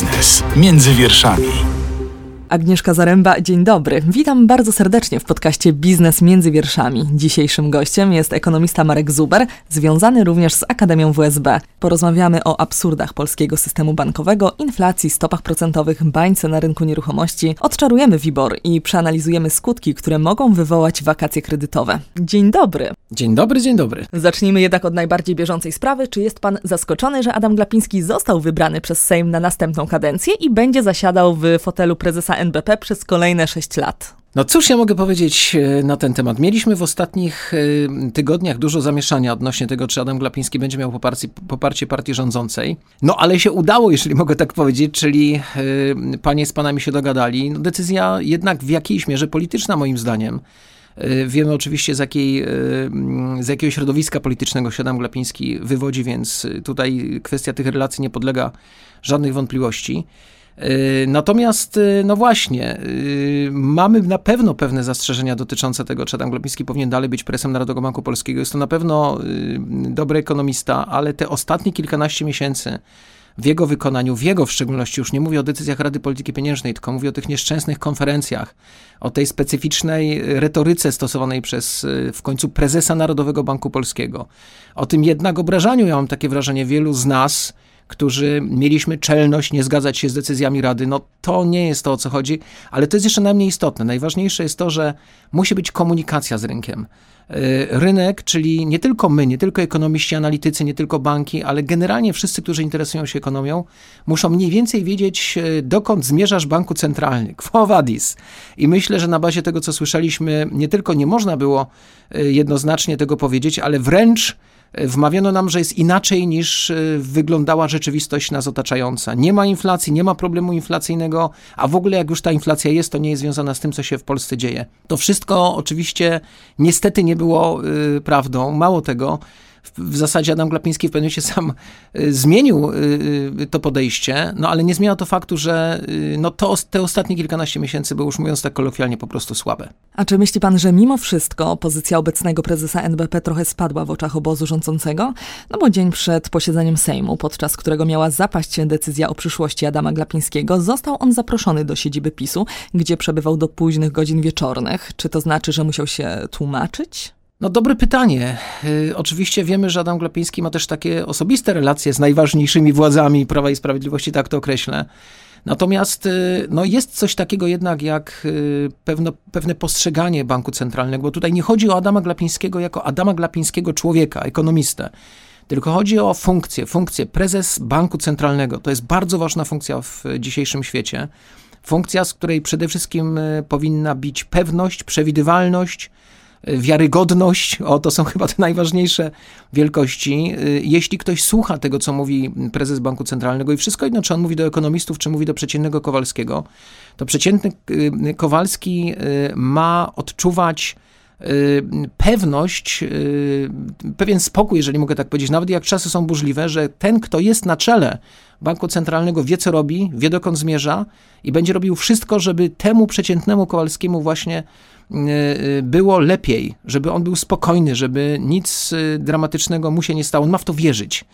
Biznes między wierszami. Agnieszka Zaręba, dzień dobry. Witam bardzo serdecznie w podcaście Biznes między wierszami. Dzisiejszym gościem jest ekonomista Marek Zuber, związany również z Akademią WSB. Porozmawiamy o absurdach polskiego systemu bankowego, inflacji, stopach procentowych, bańce na rynku nieruchomości, odczarujemy WIBOR i przeanalizujemy skutki, które mogą wywołać wakacje kredytowe. Dzień dobry. Dzień dobry, dzień dobry. Zacznijmy jednak od najbardziej bieżącej sprawy. Czy jest pan zaskoczony, że Adam Glapiński został wybrany przez Sejm na następną kadencję i będzie zasiadał w fotelu prezesa NBP przez kolejne 6 lat? No cóż ja mogę powiedzieć na ten temat. Mieliśmy w ostatnich tygodniach dużo zamieszania odnośnie tego, czy Adam Glapiński będzie miał poparcie partii rządzącej. No ale się udało, jeżeli mogę tak powiedzieć, czyli panie z panami się dogadali. No, decyzja jednak w jakiejś mierze polityczna moim zdaniem. Wiemy oczywiście z jakiego środowiska politycznego się Adam Glapiński wywodzi, więc tutaj kwestia tych relacji nie podlega żadnych wątpliwości. Natomiast, no właśnie, mamy na pewno pewne zastrzeżenia dotyczące tego, czy Adam Glapiński powinien dalej być prezesem Narodowego Banku Polskiego. Jest to na pewno dobry ekonomista, ale te ostatnie kilkanaście miesięcy w jego wykonaniu, w jego w szczególności, już nie mówię o decyzjach Rady Polityki Pieniężnej, tylko mówię o tych nieszczęsnych konferencjach, o tej specyficznej retoryce stosowanej przez w końcu prezesa Narodowego Banku Polskiego. O tym jednak obrażaniu, ja mam takie wrażenie, wielu z nas, którzy mieliśmy czelność nie zgadzać się z decyzjami Rady. No to nie jest to, o co chodzi, ale to jest jeszcze najmniej istotne. Najważniejsze jest to, że musi być komunikacja z rynkiem. Rynek, czyli nie tylko my, nie tylko ekonomiści, analitycy, nie tylko banki, ale generalnie wszyscy, którzy interesują się ekonomią, muszą mniej więcej wiedzieć, dokąd zmierzasz banku centralny, quo vadis. I myślę, że na bazie tego, co słyszeliśmy, nie tylko nie można było jednoznacznie tego powiedzieć, ale wręcz wmawiano nam, że jest inaczej niż wyglądała rzeczywistość nas otaczająca. Nie ma inflacji, nie ma problemu inflacyjnego, a w ogóle jak już ta inflacja jest, to nie jest związana z tym, co się w Polsce dzieje. To wszystko oczywiście niestety nie było prawdą. Mało tego, w zasadzie Adam Glapiński w pewnym momencie sam zmienił to podejście, no ale nie zmienia to faktu, że te ostatnie kilkanaście miesięcy było, już mówiąc tak kolokwialnie, po prostu słabe. A czy myśli pan, że mimo wszystko pozycja obecnego prezesa NBP trochę spadła w oczach obozu rządzącego? No bo dzień przed posiedzeniem Sejmu, podczas którego miała zapaść decyzja o przyszłości Adama Glapińskiego, został on zaproszony do siedziby PiS-u, gdzie przebywał do późnych godzin wieczornych. Czy to znaczy, że musiał się tłumaczyć? No dobre pytanie. Oczywiście wiemy, że Adam Glapiński ma też takie osobiste relacje z najważniejszymi władzami Prawa i Sprawiedliwości, tak to określę. Natomiast no jest coś takiego jednak jak pewne postrzeganie banku centralnego, bo tutaj nie chodzi o Adama Glapińskiego jako Adama Glapińskiego człowieka, ekonomistę, tylko chodzi o funkcję prezes banku centralnego. To jest bardzo ważna funkcja w dzisiejszym świecie. Funkcja, z której przede wszystkim powinna bić pewność, przewidywalność, wiarygodność, to są chyba te najważniejsze wielkości. Jeśli ktoś słucha tego, co mówi prezes Banku Centralnego i wszystko jedno, czy on mówi do ekonomistów, czy mówi do przeciętnego Kowalskiego, to przeciętny Kowalski ma odczuwać pewność, pewien spokój, jeżeli mogę tak powiedzieć, nawet jak czasy są burzliwe, że ten, kto jest na czele Banku Centralnego, wie, co robi, wie, dokąd zmierza i będzie robił wszystko, żeby temu przeciętnemu Kowalskiemu właśnie było lepiej, żeby on był spokojny, żeby nic dramatycznego mu się nie stało. On ma w to wierzyć.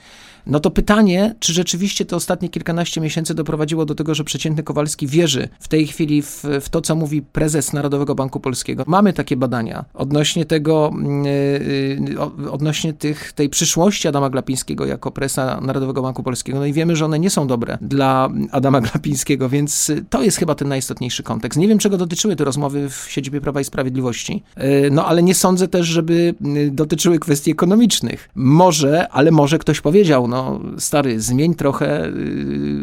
No to pytanie, czy rzeczywiście te ostatnie kilkanaście miesięcy doprowadziło do tego, że przeciętny Kowalski wierzy w tej chwili w to, co mówi prezes Narodowego Banku Polskiego. Mamy takie badania odnośnie tego, odnośnie tej przyszłości Adama Glapińskiego jako prezesa Narodowego Banku Polskiego. No i wiemy, że one nie są dobre dla Adama Glapińskiego, więc to jest chyba ten najistotniejszy kontekst. Nie wiem, czego dotyczyły te rozmowy w siedzibie Prawa i Sprawiedliwości, no ale nie sądzę też, żeby dotyczyły kwestii ekonomicznych. Może, ale może ktoś powiedział, no stary, zmień trochę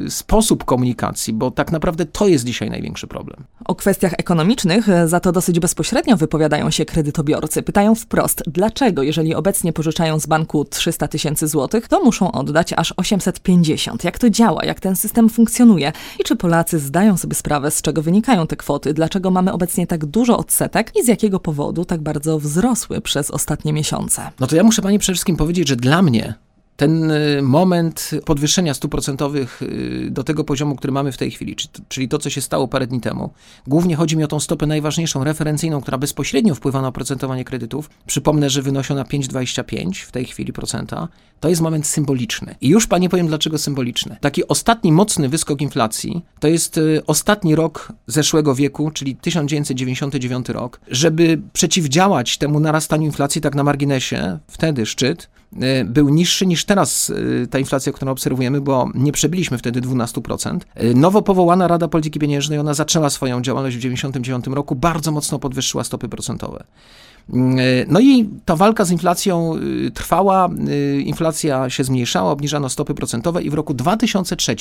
sposób komunikacji, bo tak naprawdę to jest dzisiaj największy problem. O kwestiach ekonomicznych za to dosyć bezpośrednio wypowiadają się kredytobiorcy. Pytają wprost, dlaczego jeżeli obecnie pożyczają z banku 300 000 złotych, to muszą oddać aż 850. Jak to działa? Jak ten system funkcjonuje? I czy Polacy zdają sobie sprawę, z czego wynikają te kwoty? Dlaczego mamy obecnie tak dużo odsetek i z jakiego powodu tak bardzo wzrosły przez ostatnie miesiące? No to ja muszę pani przede wszystkim powiedzieć, że dla mnie ten moment podwyższenia stóp procentowych do tego poziomu, który mamy w tej chwili, czyli to, co się stało parę dni temu. Głównie chodzi mi o tą stopę najważniejszą, referencyjną, która bezpośrednio wpływa na oprocentowanie kredytów. Przypomnę, że wynosi ona 5,25 w tej chwili procenta. To jest moment symboliczny. I już Panie powiem, dlaczego symboliczny. Taki ostatni mocny wyskok inflacji to jest ostatni rok zeszłego wieku, czyli 1999 rok. Żeby przeciwdziałać temu narastaniu inflacji tak na marginesie, wtedy szczyt był niższy niż teraz ta inflacja, którą obserwujemy, bo nie przebiliśmy wtedy 12%. Nowo powołana Rada Polityki Pieniężnej, ona zaczęła swoją działalność w 1999 roku, bardzo mocno podwyższyła stopy procentowe. No i ta walka z inflacją trwała, inflacja się zmniejszała, obniżano stopy procentowe i w roku 2003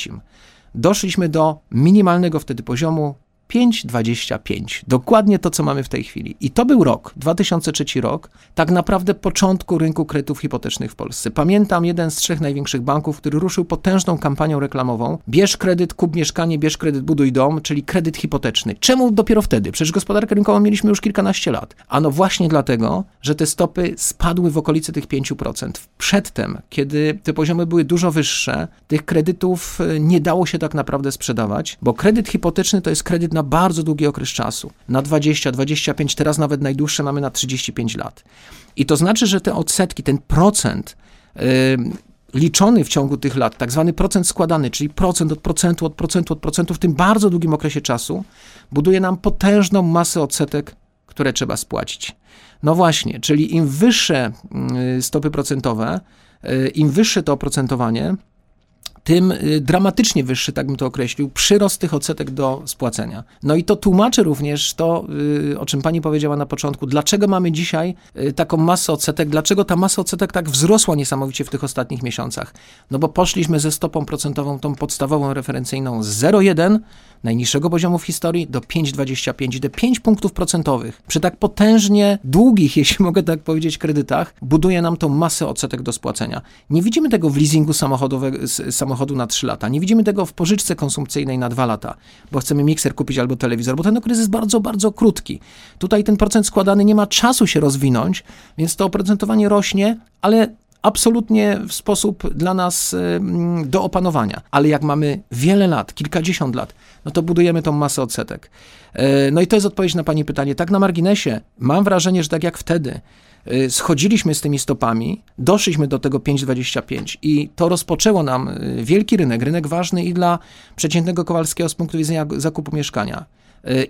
doszliśmy do minimalnego wtedy poziomu 5,25. Dokładnie to, co mamy w tej chwili. I to był rok, 2003 rok, tak naprawdę początku rynku kredytów hipotecznych w Polsce. Pamiętam jeden z 3 największych banków, który ruszył potężną kampanią reklamową. Bierz kredyt, kup mieszkanie, bierz kredyt, buduj dom, czyli kredyt hipoteczny. Czemu dopiero wtedy? Przecież gospodarkę rynkową mieliśmy już kilkanaście lat. Ano właśnie dlatego, że te stopy spadły w okolicy tych 5%. Przedtem, kiedy te poziomy były dużo wyższe, tych kredytów nie dało się tak naprawdę sprzedawać, bo kredyt hipoteczny to jest kredyt na bardzo długi okres czasu, na 20, 25, teraz nawet najdłuższe mamy na 35 lat. I to znaczy, że te odsetki, ten procent liczony w ciągu tych lat, tak zwany procent składany, czyli procent od procentu, od procentu, od procentu w tym bardzo długim okresie czasu buduje nam potężną masę odsetek, które trzeba spłacić. No właśnie, czyli im wyższe stopy procentowe, im wyższe to oprocentowanie, tym dramatycznie wyższy, tak bym to określił, przyrost tych odsetek do spłacenia. No i to tłumaczy również to, o czym Pani powiedziała na początku, dlaczego mamy dzisiaj taką masę odsetek, dlaczego ta masa odsetek tak wzrosła niesamowicie w tych ostatnich miesiącach. No bo poszliśmy ze stopą procentową, tą podstawową referencyjną z 0,1, najniższego poziomu w historii, do 5,25, do 5 punktów procentowych. Przy tak potężnie długich, jeśli mogę tak powiedzieć, kredytach, buduje nam tą masę odsetek do spłacenia. Nie widzimy tego w leasingu samochodu na 3 lata. Nie widzimy tego w pożyczce konsumpcyjnej na 2 lata, bo chcemy mikser kupić albo telewizor, bo ten okres jest bardzo, bardzo krótki. Tutaj ten procent składany nie ma czasu się rozwinąć, więc to oprocentowanie rośnie, ale absolutnie w sposób dla nas do opanowania. Ale jak mamy wiele lat, kilkadziesiąt lat, no to budujemy tą masę odsetek. No i to jest odpowiedź na Pani pytanie. Tak na marginesie, mam wrażenie, że tak jak wtedy, schodziliśmy z tymi stopami, doszliśmy do tego 5,25 i to rozpoczęło nam wielki rynek ważny i dla przeciętnego Kowalskiego z punktu widzenia zakupu mieszkania.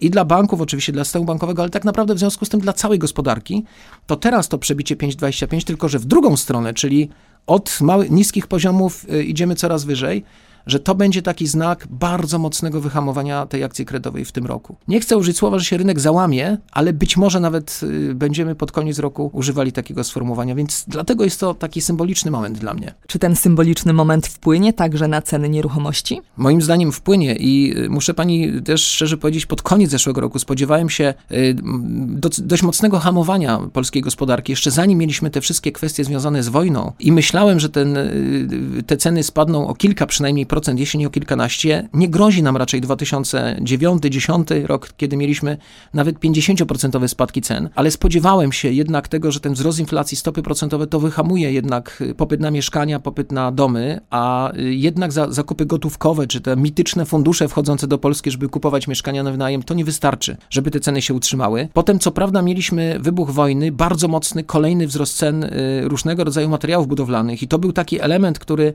I dla banków, oczywiście dla systemu bankowego, ale tak naprawdę w związku z tym dla całej gospodarki, to teraz to przebicie 5,25, tylko że w drugą stronę, czyli od niskich poziomów idziemy coraz wyżej, że to będzie taki znak bardzo mocnego wyhamowania tej akcji kredytowej w tym roku. Nie chcę użyć słowa, że się rynek załamie, ale być może nawet będziemy pod koniec roku używali takiego sformułowania, więc dlatego jest to taki symboliczny moment dla mnie. Czy ten symboliczny moment wpłynie także na ceny nieruchomości? Moim zdaniem wpłynie i muszę Pani też szczerze powiedzieć, pod koniec zeszłego roku spodziewałem się dość mocnego hamowania polskiej gospodarki, jeszcze zanim mieliśmy te wszystkie kwestie związane z wojną i myślałem, że te ceny spadną o kilka przynajmniej procent, jeśli nie o kilkanaście, nie grozi nam raczej 2009-2010 rok, kiedy mieliśmy nawet 50% spadki cen, ale spodziewałem się jednak tego, że ten wzrost inflacji, stopy procentowe to wyhamuje jednak popyt na mieszkania, popyt na domy, a jednak zakupy gotówkowe, czy te mityczne fundusze wchodzące do Polski, żeby kupować mieszkania na wynajem, to nie wystarczy, żeby te ceny się utrzymały. Potem co prawda mieliśmy wybuch wojny, bardzo mocny, kolejny wzrost cen różnego rodzaju materiałów budowlanych i to był taki element, który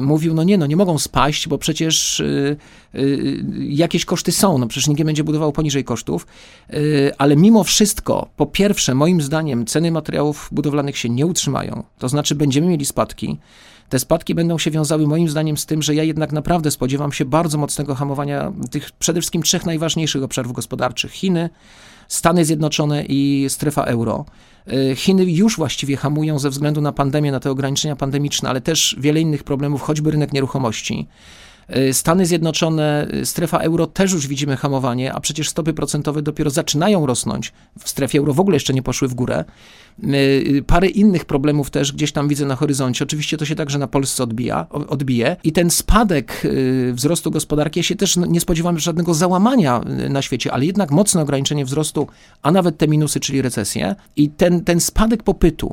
mówił, nie mogą spaść, bo przecież jakieś koszty są, przecież nikt nie będzie budował poniżej kosztów, ale mimo wszystko, po pierwsze, moim zdaniem ceny materiałów budowlanych się nie utrzymają, to znaczy będziemy mieli spadki. Te spadki będą się wiązały moim zdaniem z tym, że ja jednak naprawdę spodziewam się bardzo mocnego hamowania tych przede wszystkim 3 najważniejszych obszarów gospodarczych. Chiny, Stany Zjednoczone i strefa euro. Chiny już właściwie hamują ze względu na pandemię, na te ograniczenia pandemiczne, ale też wiele innych problemów, choćby rynek nieruchomości. Stany Zjednoczone, strefa euro też już widzimy hamowanie, a przecież stopy procentowe dopiero zaczynają rosnąć. W strefie euro w ogóle jeszcze nie poszły w górę. Parę innych problemów też gdzieś tam widzę na horyzoncie. Oczywiście to się także na Polsce odbije. I ten spadek wzrostu gospodarki, ja się też nie spodziewam żadnego załamania na świecie, ale jednak mocne ograniczenie wzrostu, a nawet te minusy, czyli recesje. I ten spadek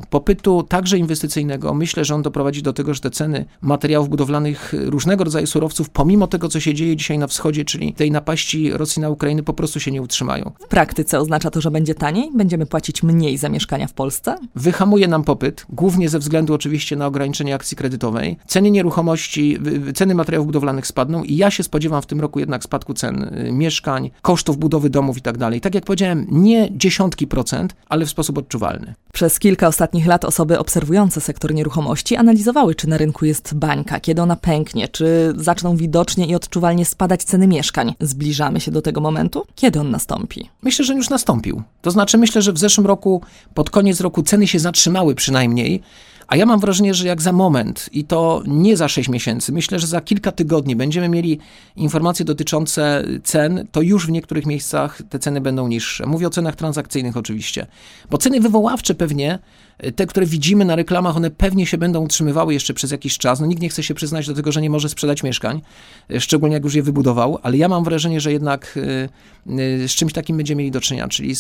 popytu także inwestycyjnego, myślę, że on doprowadzi do tego, że te ceny materiałów budowlanych, różnego rodzaju surowców, pomimo tego, co się dzieje dzisiaj na wschodzie, czyli tej napaści Rosji na Ukrainę, po prostu się nie utrzymają. W praktyce oznacza to, że będzie taniej? Będziemy płacić mniej za mieszkania w Polsce? Wyhamuje nam popyt, głównie ze względu oczywiście na ograniczenie akcji kredytowej. Ceny nieruchomości, ceny materiałów budowlanych spadną i ja się spodziewam w tym roku jednak spadku cen mieszkań, kosztów budowy domów i tak dalej. Tak jak powiedziałem, nie dziesiątki procent, ale w sposób odczuwalny. Przez kilka ostatnich lat osoby obserwujące sektor nieruchomości analizowały, czy na rynku jest bańka, kiedy ona pęknie, czy zaczną widocznie i odczuwalnie spadać ceny mieszkań. Zbliżamy się do tego momentu? Kiedy on nastąpi? Myślę, że już nastąpił. To znaczy myślę, że w zeszłym roku, pod koniec roku ceny się zatrzymały przynajmniej, a ja mam wrażenie, że jak za moment, i to nie za 6 miesięcy, myślę, że za kilka tygodni będziemy mieli informacje dotyczące cen, to już w niektórych miejscach te ceny będą niższe. Mówię o cenach transakcyjnych oczywiście, bo ceny wywoławcze pewnie, te, które widzimy na reklamach, one pewnie się będą utrzymywały jeszcze przez jakiś czas. No, nikt nie chce się przyznać do tego, że nie może sprzedać mieszkań, szczególnie jak już je wybudował, ale ja mam wrażenie, że jednak z czymś takim będziemy mieli do czynienia, czyli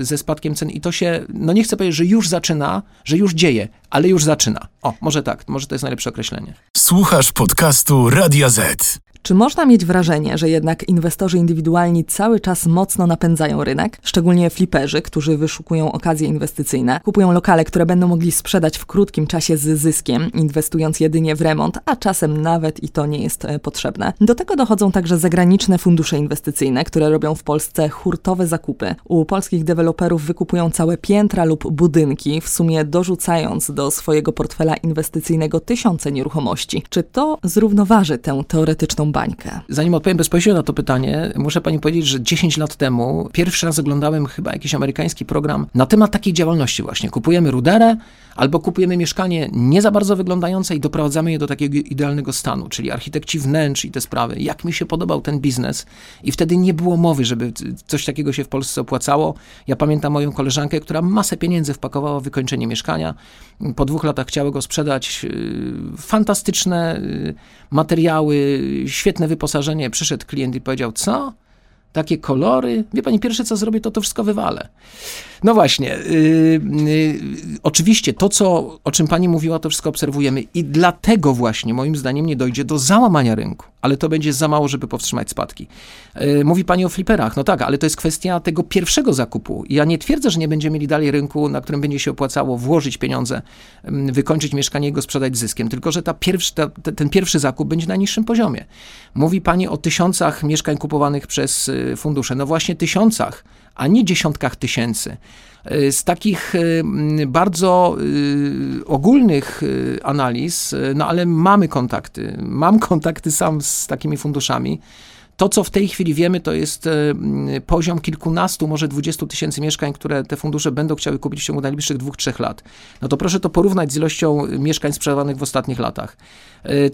ze spadkiem cen i to się, no nie chcę powiedzieć, że już zaczyna, że już dzieje, ale już zaczyna. O, może tak, może to jest najlepsze określenie. Słuchasz podcastu Radia Z. Czy można mieć wrażenie, że jednak inwestorzy indywidualni cały czas mocno napędzają rynek? Szczególnie fliperzy, którzy wyszukują okazje inwestycyjne, kupują lokale, które będą mogli sprzedać w krótkim czasie z zyskiem, inwestując jedynie w remont, a czasem nawet i to nie jest potrzebne. Do tego dochodzą także zagraniczne fundusze inwestycyjne, które robią w Polsce hurtowe zakupy. U polskich deweloperów wykupują całe piętra lub budynki, w sumie dorzucając do swojego portfela inwestycyjnego tysiące nieruchomości. Czy to zrównoważy tę teoretyczną bańkę? Zanim odpowiem bezpośrednio na to pytanie, muszę pani powiedzieć, że 10 lat temu pierwszy raz oglądałem chyba jakiś amerykański program na temat takiej działalności właśnie. Kupujemy ruderę albo kupujemy mieszkanie nie za bardzo wyglądające i doprowadzamy je do takiego idealnego stanu, czyli architekci wnętrz i te sprawy. Jak mi się podobał ten biznes i wtedy nie było mowy, żeby coś takiego się w Polsce opłacało. Ja pamiętam moją koleżankę, która masę pieniędzy wpakowała w wykończenie mieszkania. Po 2 latach chciały go sprzedać. Fantastyczne materiały, świetne wyposażenie. Przyszedł klient i powiedział, co? Takie kolory? Wie pani, pierwsze co zrobię, to wszystko wywalę. No właśnie. Oczywiście to, o czym pani mówiła, to wszystko obserwujemy i dlatego właśnie, moim zdaniem, nie dojdzie do załamania rynku. Ale to będzie za mało, żeby powstrzymać spadki. Mówi pani o fliperach. No tak, ale to jest kwestia tego pierwszego zakupu. Ja nie twierdzę, że nie będziemy mieli dalej rynku, na którym będzie się opłacało włożyć pieniądze, wykończyć mieszkanie i go sprzedać zyskiem. Tylko, że ten pierwszy zakup będzie na niższym poziomie. Mówi pani o tysiącach mieszkań kupowanych przez fundusze. No właśnie tysiącach, a nie dziesiątkach tysięcy. Z takich bardzo ogólnych analiz, no ale mamy kontakty. Mam kontakty sam z takimi funduszami. To, co w tej chwili wiemy, to jest poziom kilkunastu, może 20 tysięcy mieszkań, które te fundusze będą chciały kupić w ciągu najbliższych 2-3 lat. No to proszę to porównać z ilością mieszkań sprzedawanych w ostatnich latach.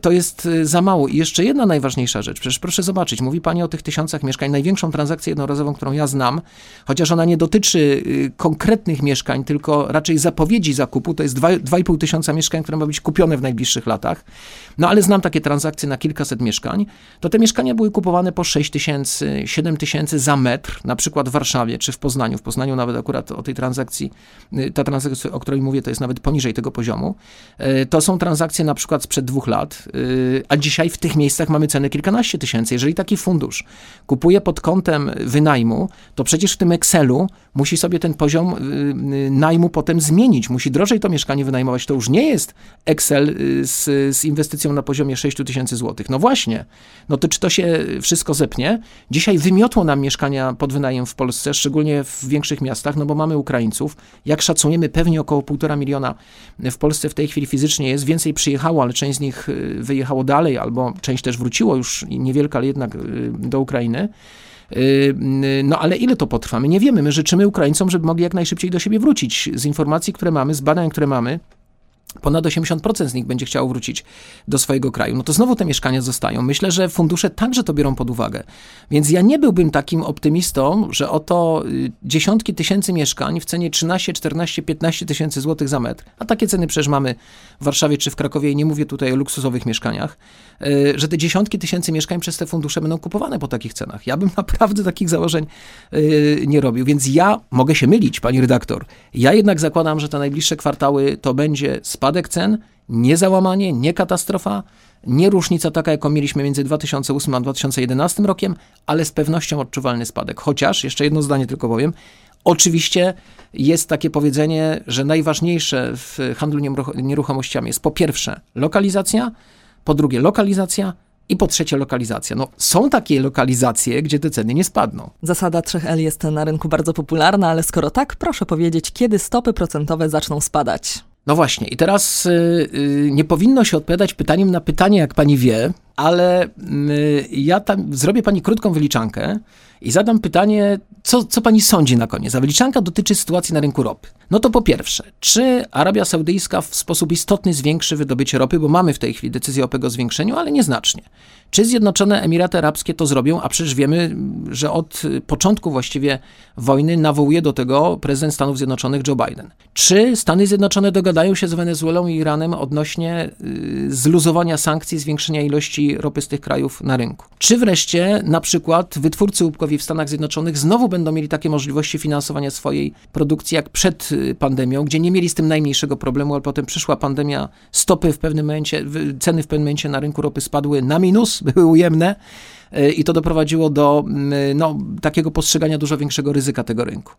To jest za mało. I jeszcze jedna najważniejsza rzecz. Przecież proszę zobaczyć, mówi pani o tych tysiącach mieszkań. Największą transakcję jednorazową, którą ja znam, chociaż ona nie dotyczy konkretnych mieszkań, tylko raczej zapowiedzi zakupu, to jest 2,5 tysiąca mieszkań, które ma być kupione w najbliższych latach. No ale znam takie transakcje na kilkaset mieszkań. To te mieszkania były kupowane po 6 tysięcy, 7 tysięcy za metr, na przykład w Warszawie czy w Poznaniu. W Poznaniu nawet akurat o tej transakcji, ta transakcja, o której mówię, to jest nawet poniżej tego poziomu. To są transakcje na przykład sprzed 2 lat, a dzisiaj w tych miejscach mamy cenę kilkanaście tysięcy. Jeżeli taki fundusz kupuje pod kątem wynajmu, to przecież w tym Excelu musi sobie ten poziom najmu potem zmienić. Musi drożej to mieszkanie wynajmować. To już nie jest Excel z inwestycją na poziomie 6 tysięcy złotych. No właśnie. No to czy to się wszystko zepnie. Dzisiaj wymiotło nam mieszkania pod wynajem w Polsce, szczególnie w większych miastach, no bo mamy Ukraińców. Jak szacujemy, pewnie około 1,5 miliona w Polsce w tej chwili fizycznie jest. Więcej przyjechało, ale część z nich wyjechało dalej, albo część też wróciło już niewielka, ale jednak do Ukrainy. No ale ile to potrwa? My nie wiemy. My życzymy Ukraińcom, żeby mogli jak najszybciej do siebie wrócić. Z informacji, które mamy, z badań, które mamy, ponad 80% z nich będzie chciało wrócić do swojego kraju, no to znowu te mieszkania zostają. Myślę, że fundusze także to biorą pod uwagę. Więc ja nie byłbym takim optymistą, że oto dziesiątki tysięcy mieszkań w cenie 13, 14, 15 tysięcy złotych za metr, a takie ceny przecież mamy w Warszawie czy w Krakowie i nie mówię tutaj o luksusowych mieszkaniach, że te dziesiątki tysięcy mieszkań przez te fundusze będą kupowane po takich cenach. Ja bym naprawdę takich założeń nie robił. Więc ja mogę się mylić, pani redaktor. Ja jednak zakładam, że te najbliższe kwartały to będzie spadek cen, nie załamanie, nie katastrofa, nie różnica taka, jaką mieliśmy między 2008 a 2011 rokiem, ale z pewnością odczuwalny spadek. Chociaż, jeszcze jedno zdanie tylko powiem, oczywiście jest takie powiedzenie, że najważniejsze w handlu nieruchomościami jest po pierwsze lokalizacja, po drugie lokalizacja, i po trzecie lokalizacja. No, są takie lokalizacje, gdzie te ceny nie spadną. Zasada 3L jest na rynku bardzo popularna, ale skoro tak, proszę powiedzieć, kiedy stopy procentowe zaczną spadać? No właśnie, i teraz nie powinno się odpowiadać pytaniem na pytanie, jak pani wie, ale ja tam zrobię pani krótką wyliczankę i zadam pytanie, co pani sądzi na koniec. A wyliczanka dotyczy sytuacji na rynku ropy. No to po pierwsze, czy Arabia Saudyjska w sposób istotny zwiększy wydobycie ropy, bo mamy w tej chwili decyzję o jego zwiększeniu, ale nieznacznie. Czy Zjednoczone Emiraty Arabskie to zrobią, a przecież wiemy, że od początku właściwie wojny nawołuje do tego prezydent Stanów Zjednoczonych Joe Biden. Czy Stany Zjednoczone dogadają się z Wenezuelą i Iranem odnośnie zluzowania sankcji, zwiększenia ilości ropy z tych krajów na rynku? Czy wreszcie na przykład wytwórcy łupkowi w Stanach Zjednoczonych znowu będą mieli takie możliwości finansowania swojej produkcji jak przed pandemią, gdzie nie mieli z tym najmniejszego problemu, ale potem przyszła pandemia, stopy w pewnym momencie, ceny w pewnym momencie na rynku ropy spadły na minus, były ujemne i to doprowadziło do takiego postrzegania dużo większego ryzyka tego rynku.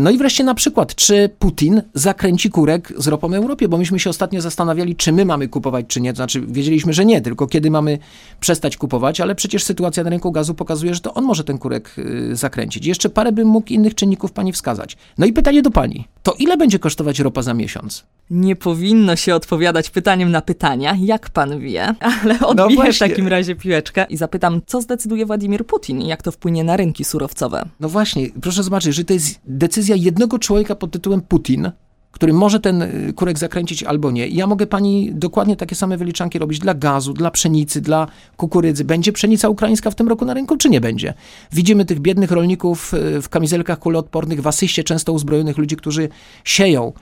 No i wreszcie na przykład, czy Putin zakręci kurek z ropą w Europie, bo myśmy się ostatnio zastanawiali, czy my mamy kupować, czy nie. Znaczy wiedzieliśmy, że nie, tylko kiedy mamy przestać kupować, ale przecież sytuacja na rynku gazu pokazuje, że to on może ten kurek zakręcić. Jeszcze parę bym mógł innych czynników pani wskazać. No i pytanie do pani, to ile będzie kosztować ropa za miesiąc? Nie powinno się odpowiadać pytaniem na pytania, jak pan wie, ale odbiję w takim razie piłeczkę i zapytam, co zdecyduje Władimir Putin i jak to wpłynie na rynki surowcowe. No właśnie, proszę zobaczyć, że to jest decyzja jednego człowieka pod tytułem Putin, który może ten kurek zakręcić albo nie. I ja mogę pani dokładnie takie same wyliczanki robić dla gazu, dla pszenicy, dla kukurydzy. Będzie pszenica ukraińska w tym roku na rynku, czy nie będzie? Widzimy tych biednych rolników w kamizelkach kuloodpornych, w asyście często uzbrojonych ludzi, którzy sieją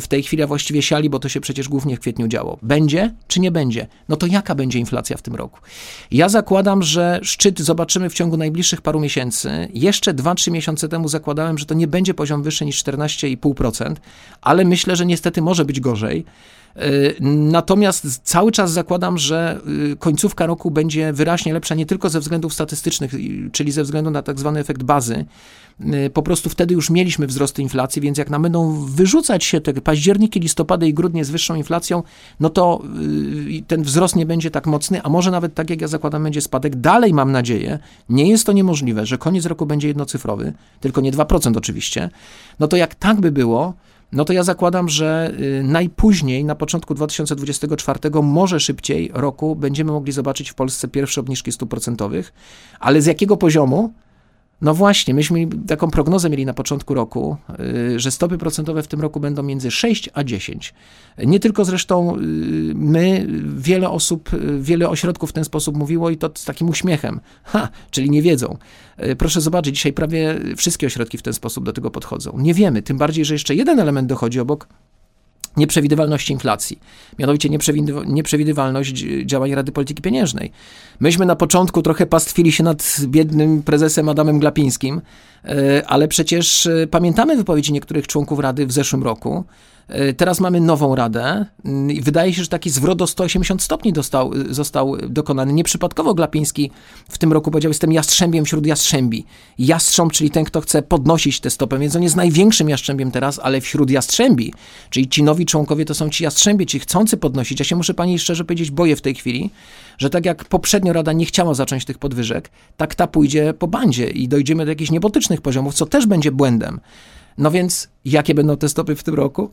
w tej chwili, a właściwie siali, bo to się przecież głównie w kwietniu działo. Będzie, czy nie będzie? No to jaka będzie inflacja w tym roku? Ja zakładam, że szczyt zobaczymy w ciągu najbliższych paru miesięcy. Jeszcze 2-3 miesiące temu zakładałem, że to nie będzie poziom wyższy niż 14,5%. Ale myślę, że niestety może być gorzej. Natomiast cały czas zakładam, że końcówka roku będzie wyraźnie lepsza nie tylko ze względów statystycznych, czyli ze względu na tak zwany efekt bazy. Po prostu wtedy już mieliśmy wzrosty inflacji, więc jak nam będą wyrzucać się te październiki, listopady i grudnie z wyższą inflacją, no to ten wzrost nie będzie tak mocny, a może nawet tak jak ja zakładam będzie spadek. Dalej mam nadzieję, nie jest to niemożliwe, że koniec roku będzie jednocyfrowy, tylko nie 2% oczywiście. No to jak tak by było, no to ja zakładam, że najpóźniej na początku 2024, może szybciej roku, będziemy mogli zobaczyć w Polsce pierwsze obniżki stóp procentowych, ale z jakiego poziomu? No właśnie, myśmy taką prognozę mieli na początku roku, że stopy procentowe w tym roku będą między 6 a 10. Nie tylko zresztą my, wiele osób, wiele ośrodków w ten sposób mówiło i to z takim uśmiechem. Czyli nie wiedzą. Proszę zobaczyć, dzisiaj prawie wszystkie ośrodki w ten sposób do tego podchodzą. Nie wiemy, tym bardziej, że jeszcze jeden element dochodzi obok nieprzewidywalności inflacji, mianowicie nieprzewidywalność działań Rady Polityki Pieniężnej. Myśmy na początku trochę pastwili się nad biednym prezesem Adamem Glapińskim, ale przecież pamiętamy wypowiedzi niektórych członków Rady w zeszłym roku. Teraz mamy nową Radę i wydaje się, że taki zwrot o 180 stopni został dokonany. Nieprzypadkowo Glapiński w tym roku powiedział, jestem jastrzębiem wśród jastrzębi. Jastrząb, czyli ten, kto chce podnosić tę stopę, więc on jest największym jastrzębiem teraz, ale wśród jastrzębi, czyli ci nowi członkowie to są ci jastrzębie, ci chcący podnosić. Ja się muszę pani szczerze powiedzieć, boję w tej chwili, że tak jak poprzednio Rada nie chciała zacząć tych podwyżek, tak ta pójdzie po bandzie i dojdziemy do jakichś niebotycznych poziomów, co też będzie błędem. No więc, jakie będą te stopy w tym roku?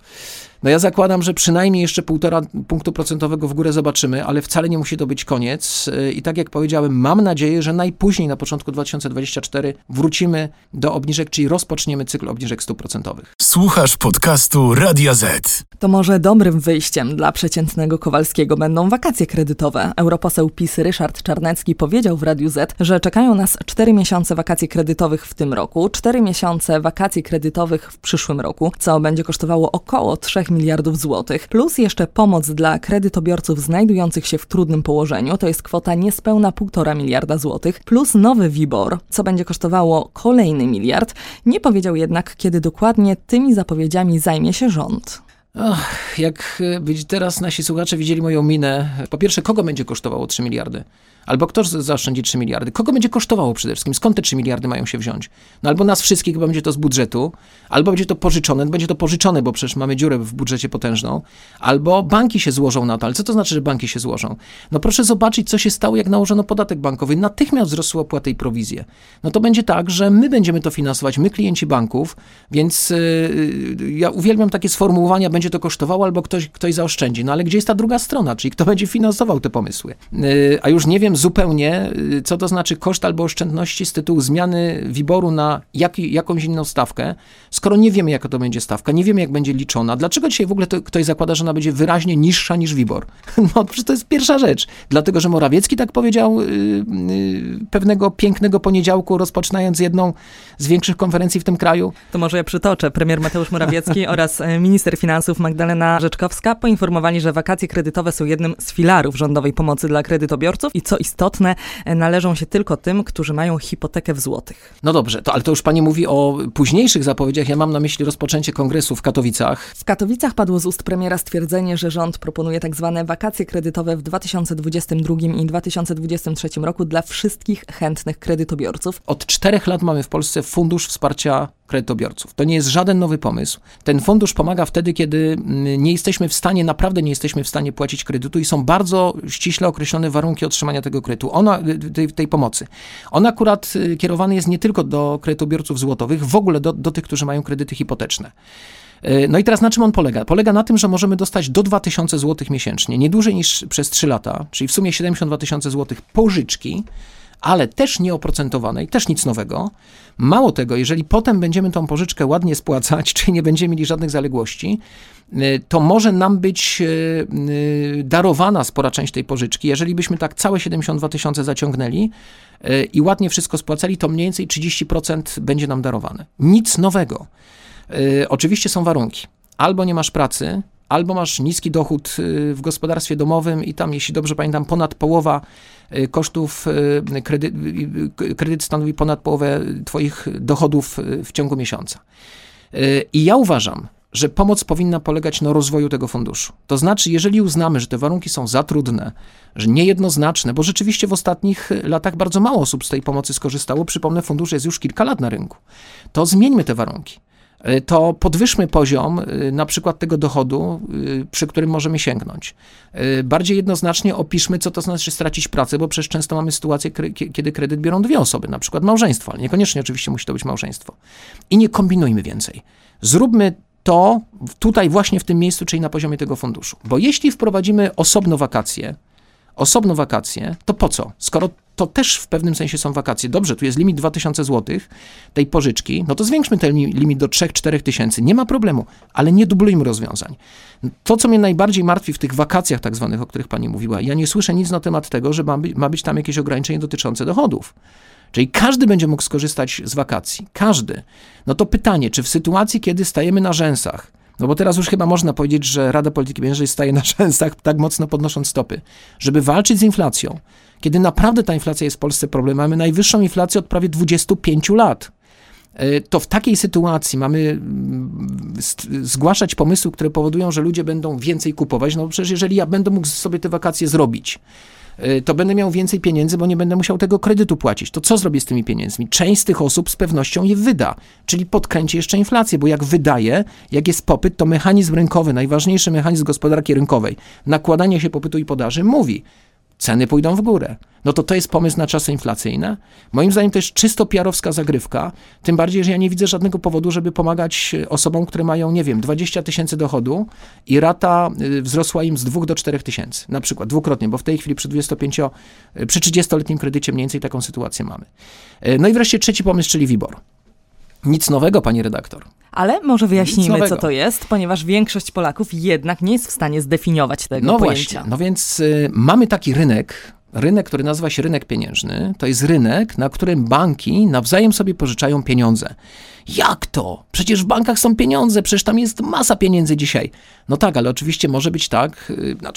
No ja zakładam, że przynajmniej jeszcze 1,5 punktu procentowego w górę zobaczymy, ale wcale nie musi to być koniec. I tak jak powiedziałem, mam nadzieję, że najpóźniej na początku 2024 wrócimy do obniżek, czyli rozpoczniemy cykl obniżek stóp procentowych. Słuchasz podcastu Radia Z. To może dobrym wyjściem dla przeciętnego Kowalskiego będą wakacje kredytowe. Europoseł PiS Ryszard Czarnecki powiedział w Radiu Z, że czekają nas 4 miesiące wakacji kredytowych w tym roku, 4 miesiące wakacji kredytowych w przyszłym roku, co będzie kosztowało około 3 miliardów złotych, plus jeszcze pomoc dla kredytobiorców znajdujących się w trudnym położeniu, to jest kwota niespełna 1,5 miliarda złotych, plus nowy WIBOR, co będzie kosztowało kolejny miliard. Nie powiedział jednak, kiedy dokładnie tymi zapowiedziami zajmie się rząd. Jak teraz nasi słuchacze widzieli moją minę, po pierwsze, kogo będzie kosztowało 3 miliardy? Albo kto zaoszczędzi 3 miliardy? Kogo będzie kosztowało przede wszystkim? Skąd te 3 miliardy mają się wziąć? No albo nas wszystkich, bo będzie to z budżetu, albo będzie to pożyczone, bo przecież mamy dziurę w budżecie potężną, albo banki się złożą na to. Ale co to znaczy, że banki się złożą? No proszę zobaczyć, co się stało, jak nałożono podatek bankowy. Natychmiast wzrosły opłaty i prowizje. No to będzie tak, że my będziemy to finansować, my klienci banków, więc ja uwielbiam takie sformułowania, będzie to kosztowało, albo ktoś zaoszczędzi. No ale gdzie jest ta druga strona? Czyli kto będzie finansował te pomysły? A już nie wiem zupełnie, co to znaczy koszt albo oszczędności z tytułu zmiany WIBOR-u na jakąś inną stawkę, skoro nie wiemy, jaka to będzie stawka, nie wiemy, jak będzie liczona. Dlaczego dzisiaj w ogóle ktoś zakłada, że ona będzie wyraźnie niższa niż WIBOR? No przecież to jest pierwsza rzecz. Dlatego, że Morawiecki tak powiedział pewnego pięknego poniedziałku, rozpoczynając jedną z większych konferencji w tym kraju. To może ja przytoczę. Premier Mateusz Morawiecki oraz minister finansów Magdalena Rzeczkowska poinformowali, że wakacje kredytowe są jednym z filarów rządowej pomocy dla kredytobiorców i co istotne, należą się tylko tym, którzy mają hipotekę w złotych. No dobrze, ale to już pani mówi o późniejszych zapowiedziach. Ja mam na myśli rozpoczęcie kongresu w Katowicach. W Katowicach padło z ust premiera stwierdzenie, że rząd proponuje tak zwane wakacje kredytowe w 2022 i 2023 roku dla wszystkich chętnych kredytobiorców. Od 4 lat mamy w Polsce Fundusz Wsparcia Kredytobiorców. To nie jest żaden nowy pomysł. Ten fundusz pomaga wtedy, kiedy naprawdę nie jesteśmy w stanie płacić kredytu i są bardzo ściśle określone warunki otrzymania tego kredytu, tej pomocy. On akurat kierowany jest nie tylko do kredytobiorców złotowych, w ogóle do tych, którzy mają kredyty hipoteczne. No i teraz na czym on polega? Polega na tym, że możemy dostać do 2000 zł miesięcznie, nie dłużej niż przez 3 lata, czyli w sumie 72 tysiące złotych pożyczki, ale też nieoprocentowanej, też nic nowego. Mało tego, jeżeli potem będziemy tą pożyczkę ładnie spłacać, czyli nie będziemy mieli żadnych zaległości, to może nam być darowana spora część tej pożyczki. Jeżeli byśmy tak całe 72 tysiące zaciągnęli i ładnie wszystko spłacali, to mniej więcej 30% będzie nam darowane. Nic nowego. Oczywiście są warunki. Albo nie masz pracy, albo masz niski dochód w gospodarstwie domowym i tam, jeśli dobrze pamiętam, ponad połowa kosztów, kredyt stanowi ponad połowę twoich dochodów w ciągu miesiąca. I ja uważam, że pomoc powinna polegać na rozwoju tego funduszu. To znaczy, jeżeli uznamy, że te warunki są za trudne, że niejednoznaczne, bo rzeczywiście w ostatnich latach bardzo mało osób z tej pomocy skorzystało, przypomnę, fundusz jest już kilka lat na rynku, to zmieńmy te warunki. To podwyższmy poziom na przykład tego dochodu, przy którym możemy sięgnąć. Bardziej jednoznacznie opiszmy, co to znaczy stracić pracę, bo przecież często mamy sytuację, kiedy kredyt biorą 2 osoby, na przykład małżeństwo, ale niekoniecznie oczywiście musi to być małżeństwo. I nie kombinujmy więcej. Zróbmy to tutaj właśnie w tym miejscu, czyli na poziomie tego funduszu. Bo jeśli wprowadzimy osobno wakacje, to po co? Skoro to też w pewnym sensie są wakacje. Dobrze, tu jest limit 2000 zł tej pożyczki, no to zwiększmy ten limit do 3-4 tysięcy. Nie ma problemu, ale nie dublujmy rozwiązań. To, co mnie najbardziej martwi w tych wakacjach tak zwanych, o których pani mówiła, ja nie słyszę nic na temat tego, że ma być tam jakieś ograniczenie dotyczące dochodów. Czyli każdy będzie mógł skorzystać z wakacji. Każdy. No to pytanie, czy w sytuacji, kiedy stajemy na rzęsach, no bo teraz już chyba można powiedzieć, że Rada Polityki Pieniężnej staje na rzęsach, tak mocno podnosząc stopy, żeby walczyć z inflacją, kiedy naprawdę ta inflacja jest w Polsce problemem, mamy najwyższą inflację od prawie 25 lat. To w takiej sytuacji mamy zgłaszać pomysły, które powodują, że ludzie będą więcej kupować, no bo przecież jeżeli ja będę mógł sobie te wakacje zrobić, to będę miał więcej pieniędzy, bo nie będę musiał tego kredytu płacić. To co zrobię z tymi pieniędzmi? Część z tych osób z pewnością je wyda, czyli podkręci jeszcze inflację, bo jak wydaje, jak jest popyt, to mechanizm rynkowy, najważniejszy mechanizm gospodarki rynkowej, nakładanie się popytu i podaży mówi, ceny pójdą w górę. No to jest pomysł na czasy inflacyjne. Moim zdaniem to jest czysto PR-owska zagrywka, tym bardziej, że ja nie widzę żadnego powodu, żeby pomagać osobom, które mają, nie wiem, 20 tysięcy dochodu i rata wzrosła im z 2 do 4 tysięcy, na przykład dwukrotnie, bo w tej chwili przy 30-letnim kredycie mniej więcej taką sytuację mamy. No i wreszcie trzeci pomysł, czyli WIBOR. Nic nowego, pani redaktor. Ale może wyjaśnijmy, co to jest, ponieważ większość Polaków jednak nie jest w stanie zdefiniować tego pojęcia. Właśnie, więc mamy taki rynek, który nazywa się rynek pieniężny. To jest rynek, na którym banki nawzajem sobie pożyczają pieniądze. Jak to? Przecież w bankach są pieniądze, przecież tam jest masa pieniędzy dzisiaj. No tak, ale oczywiście może być tak,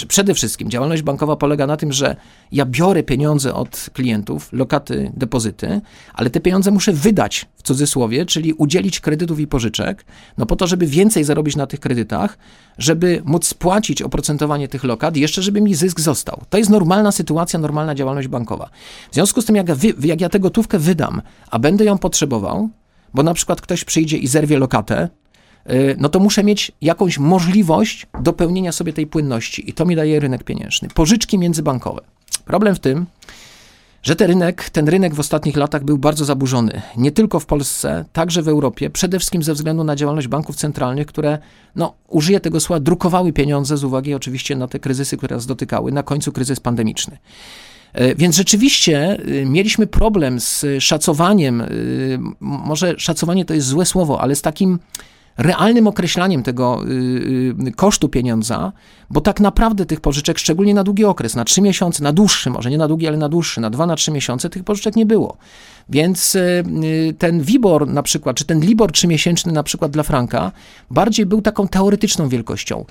przede wszystkim działalność bankowa polega na tym, że ja biorę pieniądze od klientów, lokaty, depozyty, ale te pieniądze muszę wydać, w cudzysłowie, czyli udzielić kredytów i pożyczek, po to, żeby więcej zarobić na tych kredytach, żeby móc spłacić oprocentowanie tych lokat, jeszcze żeby mi zysk został. To jest normalna sytuacja, normalna działalność bankowa. W związku z tym, jak ja tę gotówkę wydam, a będę ją potrzebował, bo na przykład ktoś przyjdzie i zerwie lokatę, no to muszę mieć jakąś możliwość dopełnienia sobie tej płynności i to mi daje rynek pieniężny. Pożyczki międzybankowe. Problem w tym, że ten rynek w ostatnich latach był bardzo zaburzony. Nie tylko w Polsce, także w Europie, przede wszystkim ze względu na działalność banków centralnych, które, użyję tego słowa, drukowały pieniądze z uwagi oczywiście na te kryzysy, które nas dotykały, na końcu kryzys pandemiczny. Więc rzeczywiście mieliśmy problem z szacowaniem, może szacowanie to jest złe słowo, ale z takim realnym określaniem tego kosztu pieniądza, bo tak naprawdę tych pożyczek, szczególnie na długi okres, na 3 miesiące, na dłuższy, może nie na długi, ale na dłuższy, na 2, na 3 miesiące tych pożyczek nie było. Więc ten WIBOR na przykład, czy ten LIBOR 3-miesięczny na przykład dla franka, bardziej był taką teoretyczną wielkością.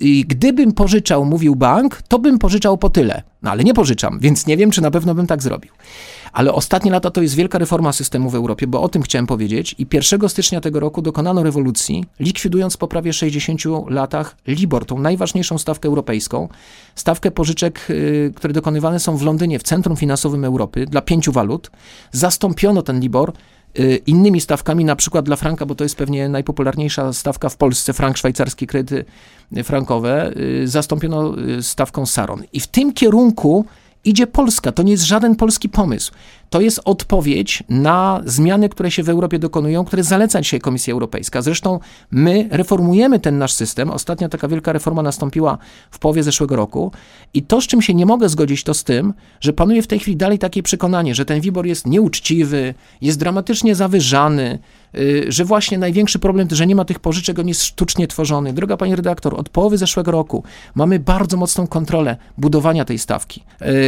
I gdybym pożyczał, mówił bank, to bym pożyczał po tyle. No ale nie pożyczam, więc nie wiem, czy na pewno bym tak zrobił. Ale ostatnie lata to jest wielka reforma systemu w Europie, bo o tym chciałem powiedzieć. I 1 stycznia tego roku dokonano rewolucji, likwidując po prawie 60 latach LIBOR, tą najważniejszą stawkę europejską. Stawkę pożyczek, które dokonywane są w Londynie, w centrum finansowym Europy, dla 5 walut. Zastąpiono ten LIBOR innymi stawkami, na przykład dla franka, bo to jest pewnie najpopularniejsza stawka w Polsce, frank szwajcarski, kredyty frankowe, zastąpiono stawką Saron. I w tym kierunku idzie Polska. To nie jest żaden polski pomysł. To jest odpowiedź na zmiany, które się w Europie dokonują, które zaleca dzisiaj Komisja Europejska. Zresztą my reformujemy ten nasz system. Ostatnia taka wielka reforma nastąpiła w połowie zeszłego roku. I to, z czym się nie mogę zgodzić, to z tym, że panuje w tej chwili dalej takie przekonanie, że ten WIBOR jest nieuczciwy, jest dramatycznie zawyżany, że właśnie największy problem, że nie ma tych pożyczek, on jest sztucznie tworzony. Droga pani redaktor, od połowy zeszłego roku mamy bardzo mocną kontrolę budowania tej stawki.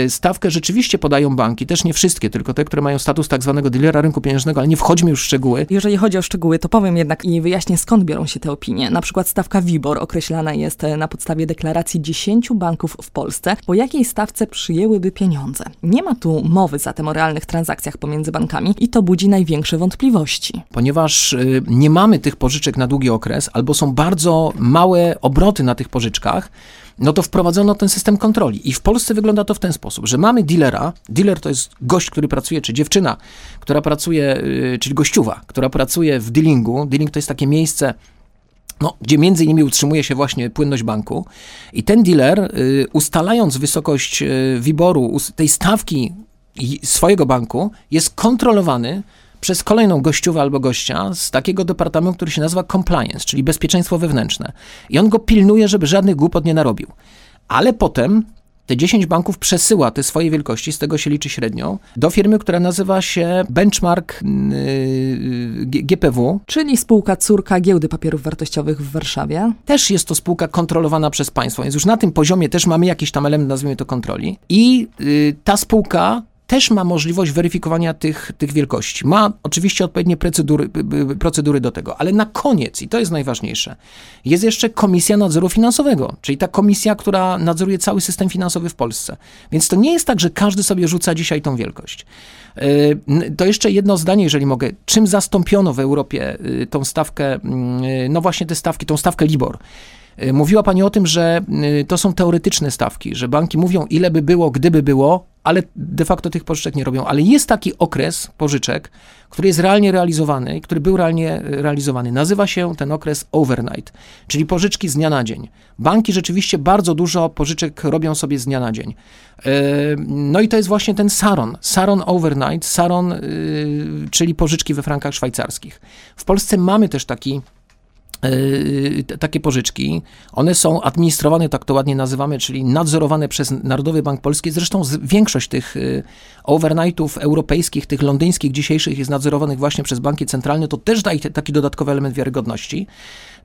Stawkę rzeczywiście podają banki, też nie wszystkie, tylko te, które mają status tak zwanego dealera rynku pieniężnego, ale nie wchodźmy już w szczegóły. Jeżeli chodzi o szczegóły, to powiem jednak i wyjaśnię, skąd biorą się te opinie. Na przykład stawka WIBOR określana jest na podstawie deklaracji 10 banków w Polsce, po jakiej stawce przyjęłyby pieniądze. Nie ma tu mowy zatem o realnych transakcjach pomiędzy bankami i to budzi największe wątpliwości. Ponieważ nie mamy tych pożyczek na długi okres, albo są bardzo małe obroty na tych pożyczkach, no to wprowadzono ten system kontroli. I w Polsce wygląda to w ten sposób, że mamy dealera. Dealer to jest gość, który pracuje, czy dziewczyna, która pracuje, czyli gościuwa, która pracuje w dealingu. Dealing to jest takie miejsce, gdzie między innymi utrzymuje się właśnie płynność banku. I ten dealer, ustalając wysokość WIBOR-u, tej stawki swojego banku, jest kontrolowany przez kolejną gościówę albo gościa z takiego departamentu, który się nazywa compliance, czyli bezpieczeństwo wewnętrzne. I on go pilnuje, żeby żadnych głupot nie narobił. Ale potem te 10 banków przesyła te swoje wielkości, z tego się liczy średnią, do firmy, która nazywa się Benchmark GPW. Czyli spółka córka Giełdy Papierów Wartościowych w Warszawie. Też jest to spółka kontrolowana przez państwo, więc już na tym poziomie też mamy jakiś tam element, nazwijmy to, kontroli. I ta spółka też ma możliwość weryfikowania tych wielkości. Ma oczywiście odpowiednie procedury do tego, ale na koniec, i to jest najważniejsze, jest jeszcze Komisja Nadzoru Finansowego, czyli ta komisja, która nadzoruje cały system finansowy w Polsce. Więc to nie jest tak, że każdy sobie rzuca dzisiaj tą wielkość. To jeszcze jedno zdanie, jeżeli mogę. Czym zastąpiono w Europie tą stawkę, tą stawkę LIBOR? Mówiła pani o tym, że to są teoretyczne stawki, że banki mówią, ile by było, gdyby było, ale de facto tych pożyczek nie robią. Ale jest taki okres pożyczek, który jest realnie realizowany, który był realnie realizowany. Nazywa się ten okres overnight, czyli pożyczki z dnia na dzień. Banki rzeczywiście bardzo dużo pożyczek robią sobie z dnia na dzień. No i to jest właśnie ten Saron. Saron overnight, Saron, czyli pożyczki we frankach szwajcarskich. W Polsce mamy też takie pożyczki, one są administrowane, tak to ładnie nazywamy, czyli nadzorowane przez Narodowy Bank Polski. Zresztą większość tych overnightów europejskich, tych londyńskich dzisiejszych jest nadzorowanych właśnie przez banki centralne, to też daje taki dodatkowy element wiarygodności.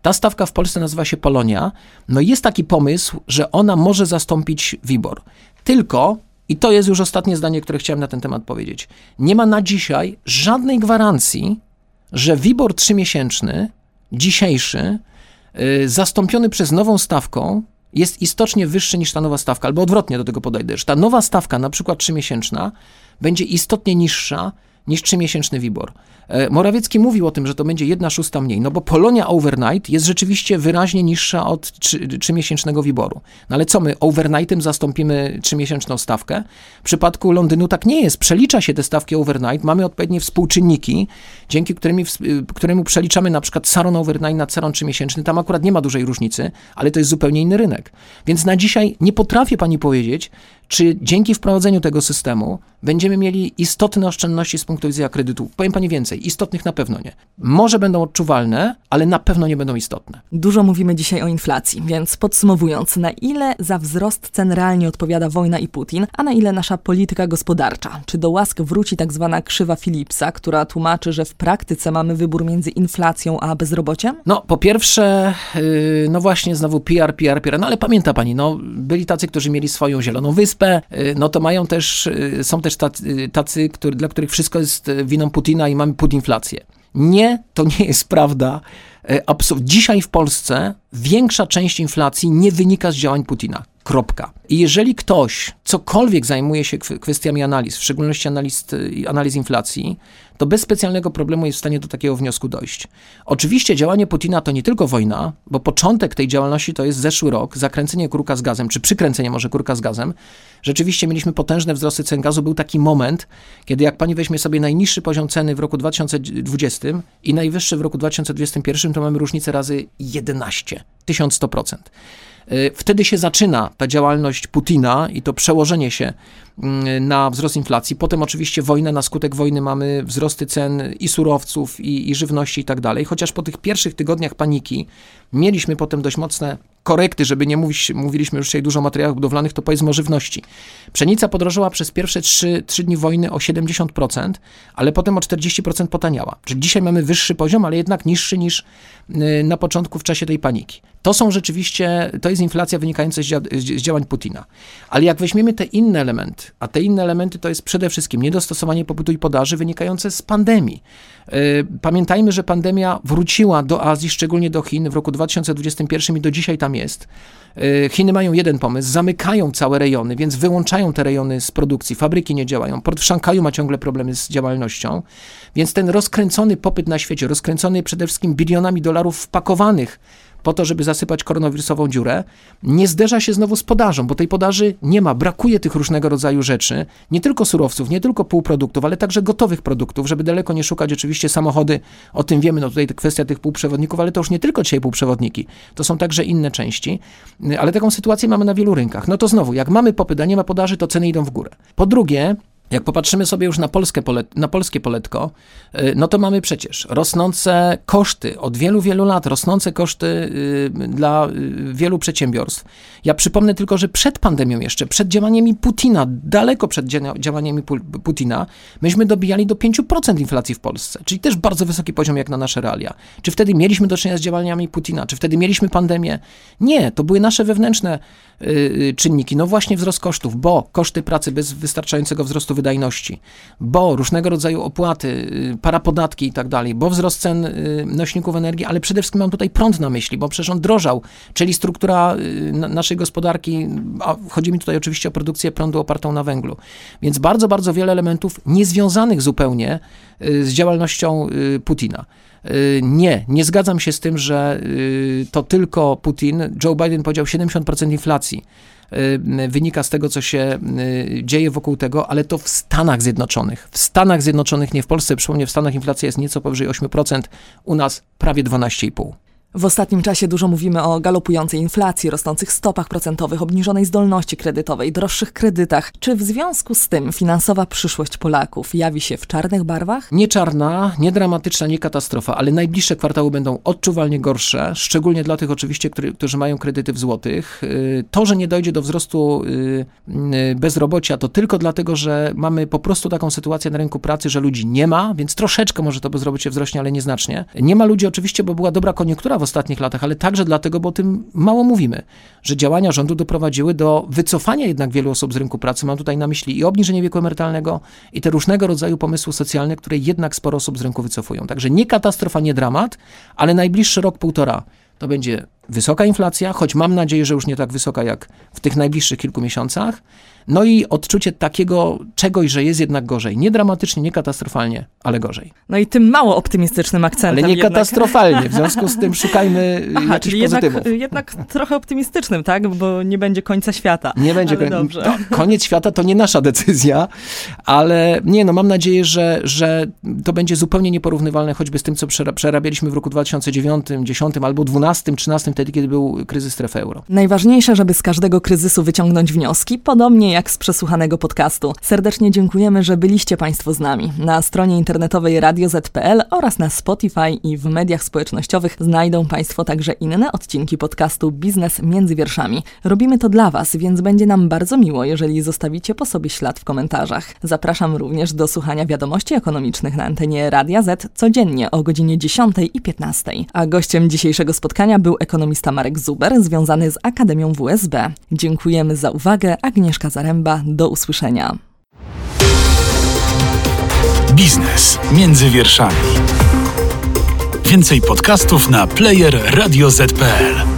Ta stawka w Polsce nazywa się Polonia. No jest taki pomysł, że ona może zastąpić WIBOR. Tylko, i to jest już ostatnie zdanie, które chciałem na ten temat powiedzieć, nie ma na dzisiaj żadnej gwarancji, że WIBOR 3-miesięczny dzisiejszy, zastąpiony przez nową stawką, jest istocznie wyższy niż ta nowa stawka, albo odwrotnie do tego podejdę, że ta nowa stawka, na przykład 3-miesięczna, będzie istotnie niższa niż 3-miesięczny WIBOR. Morawiecki mówił o tym, że to będzie 1/6 mniej, no bo Polonia overnight jest rzeczywiście wyraźnie niższa od 3-miesięcznego WIBOR-u. No ale co, my overnightem zastąpimy 3-miesięczną stawkę? W przypadku Londynu tak nie jest. Przelicza się te stawki overnight, mamy odpowiednie współczynniki, dzięki któremu przeliczamy na przykład Saron overnight na Saron 3-miesięczny. Tam akurat nie ma dużej różnicy, ale to jest zupełnie inny rynek. Więc na dzisiaj nie potrafię pani powiedzieć, czy dzięki wprowadzeniu tego systemu będziemy mieli istotne oszczędności z punktu widzenia kredytu. Powiem pani więcej, istotnych na pewno nie. Może będą odczuwalne, ale na pewno nie będą istotne. Dużo mówimy dzisiaj o inflacji, więc podsumowując, na ile za wzrost cen realnie odpowiada wojna i Putin, a na ile nasza polityka gospodarcza? Czy do łask wróci tak zwana krzywa Philipsa, która tłumaczy, że w praktyce mamy wybór między inflacją a bezrobociem? No, po pierwsze, no właśnie znowu PR, no ale pamięta pani, no byli tacy, którzy mieli swoją zieloną wyspę, no to mają też, są też tacy, dla których wszystko jest winą Putina i mamy putinflację. Nie, to nie jest prawda. Dzisiaj w Polsce większa część inflacji nie wynika z działań Putina. Kropka. I jeżeli ktoś cokolwiek zajmuje się kwestiami analiz, w szczególności analiz inflacji, to bez specjalnego problemu jest w stanie do takiego wniosku dojść. Oczywiście działanie Putina to nie tylko wojna, bo początek tej działalności to jest zeszły rok, zakręcenie kurka z gazem, czy przykręcenie może kurka z gazem. Rzeczywiście mieliśmy potężne wzrosty cen gazu. Był taki moment, kiedy jak pani weźmie sobie najniższy poziom ceny w roku 2020 i najwyższy w roku 2021, to mamy różnicę razy 11, 1100%. Wtedy się zaczyna ta działalność Putina i to przełożenie się na wzrost inflacji. Potem oczywiście wojna, na skutek wojny mamy wzrosty cen i surowców, i żywności i tak dalej. Chociaż po tych pierwszych tygodniach paniki mieliśmy potem dość mocne korekty, żeby nie mówić, mówiliśmy już dzisiaj dużo o materiałach budowlanych, to powiedzmy o żywności. Pszenica podrożała przez pierwsze 3 dni wojny o 70%, ale potem o 40% potaniała. Czyli dzisiaj mamy wyższy poziom, ale jednak niższy niż na początku w czasie tej paniki. To jest inflacja wynikająca z działań Putina. Ale jak weźmiemy te inne elementy, a te inne elementy to jest przede wszystkim niedostosowanie popytu i podaży wynikające z pandemii. Pamiętajmy, że pandemia wróciła do Azji, szczególnie do Chin w roku 2021 i do dzisiaj tam jest. Chiny mają jeden pomysł, zamykają całe rejony, więc wyłączają te rejony z produkcji, fabryki nie działają, port w Szanghaju ma ciągle problemy z działalnością, więc ten rozkręcony popyt na świecie, rozkręcony przede wszystkim bilionami dolarów wpakowanych po to, żeby zasypać koronawirusową dziurę, nie zderza się znowu z podażą, bo tej podaży nie ma, brakuje tych różnego rodzaju rzeczy, nie tylko surowców, nie tylko półproduktów, ale także gotowych produktów, żeby daleko nie szukać, oczywiście samochody, o tym wiemy, no tutaj kwestia tych półprzewodników, ale to już nie tylko dzisiaj półprzewodniki, to są także inne części, ale taką sytuację mamy na wielu rynkach. No to znowu, jak mamy popyt, a nie ma podaży, to ceny idą w górę. Po drugie, jak popatrzymy sobie już na polskie poletko, no to mamy przecież rosnące koszty, od wielu, wielu lat rosnące koszty dla wielu przedsiębiorstw. Ja przypomnę tylko, że przed pandemią jeszcze, przed działaniami Putina, daleko przed działaniami Putina, myśmy dobijali do 5% inflacji w Polsce, czyli też bardzo wysoki poziom jak na nasze realia. Czy wtedy mieliśmy do czynienia z działaniami Putina? Czy wtedy mieliśmy pandemię? Nie, to były nasze wewnętrzne czynniki. No właśnie wzrost kosztów, bo koszty pracy bez wystarczającego wzrostu wydajności, bo różnego rodzaju opłaty, parapodatki i tak dalej, bo wzrost cen nośników energii, ale przede wszystkim mam tutaj prąd na myśli, bo przecież on drożał, czyli struktura naszej gospodarki, a chodzi mi tutaj oczywiście o produkcję prądu opartą na węglu. Więc bardzo, bardzo wiele elementów niezwiązanych zupełnie z działalnością Putina. Nie zgadzam się z tym, że to tylko Putin. Joe Biden powiedział 70% inflacji. Wynika z tego, co się dzieje wokół tego, ale to w Stanach Zjednoczonych. W Stanach Zjednoczonych, nie w Polsce. Przypomnę, w Stanach inflacja jest nieco powyżej 8%, u nas prawie 12,5%. W ostatnim czasie dużo mówimy o galopującej inflacji, rosnących stopach procentowych, obniżonej zdolności kredytowej, droższych kredytach. Czy w związku z tym finansowa przyszłość Polaków jawi się w czarnych barwach? Nie czarna, nie dramatyczna, nie katastrofa, ale najbliższe kwartały będą odczuwalnie gorsze, szczególnie dla tych oczywiście, którzy mają kredyty w złotych. To, że nie dojdzie do wzrostu bezrobocia, to tylko dlatego, że mamy po prostu taką sytuację na rynku pracy, że ludzi nie ma, więc troszeczkę może to bezrobocie wzrośnie, ale nieznacznie. Nie ma ludzi oczywiście, bo była dobra koniunktura w ostatnich latach, ale także dlatego, bo o tym mało mówimy, że działania rządu doprowadziły do wycofania jednak wielu osób z rynku pracy. Mam tutaj na myśli i obniżenie wieku emerytalnego, i te różnego rodzaju pomysły socjalne, które jednak sporo osób z rynku wycofują. Także nie katastrofa, nie dramat, ale najbliższy rok, półtora to będzie wysoka inflacja, choć mam nadzieję, że już nie tak wysoka jak w tych najbliższych kilku miesiącach. No i odczucie takiego czegoś, że jest jednak gorzej. Nie dramatycznie, nie katastrofalnie, ale gorzej. No i tym mało optymistycznym akcentem. Ale nie jednak katastrofalnie, w związku z tym szukajmy jakichś pozytywów. Jednak trochę optymistycznym, tak? Bo nie będzie końca świata. Nie będzie końca. Koniec świata to nie nasza decyzja, ale nie, no mam nadzieję, że to będzie zupełnie nieporównywalne choćby z tym, co przerabialiśmy w roku 2009, 10 albo 12, 13, wtedy, kiedy był kryzys strefy euro. Najważniejsze, żeby z każdego kryzysu wyciągnąć wnioski, podobnie jak z przesłuchanego podcastu. Serdecznie dziękujemy, że byliście Państwo z nami. Na stronie internetowej radioz.pl oraz na Spotify i w mediach społecznościowych znajdą Państwo także inne odcinki podcastu Biznes Między Wierszami. Robimy to dla Was, więc będzie nam bardzo miło, jeżeli zostawicie po sobie ślad w komentarzach. Zapraszam również do słuchania wiadomości ekonomicznych na antenie Radia Z codziennie o godzinie 10 i 15. A gościem dzisiejszego spotkania był ekonomista Marek Zuber, związany z Akademią WSB. Dziękujemy za uwagę. Agnieszka Zaręba. Do usłyszenia. Biznes między wierszami. Więcej podcastów na player radioz.pl.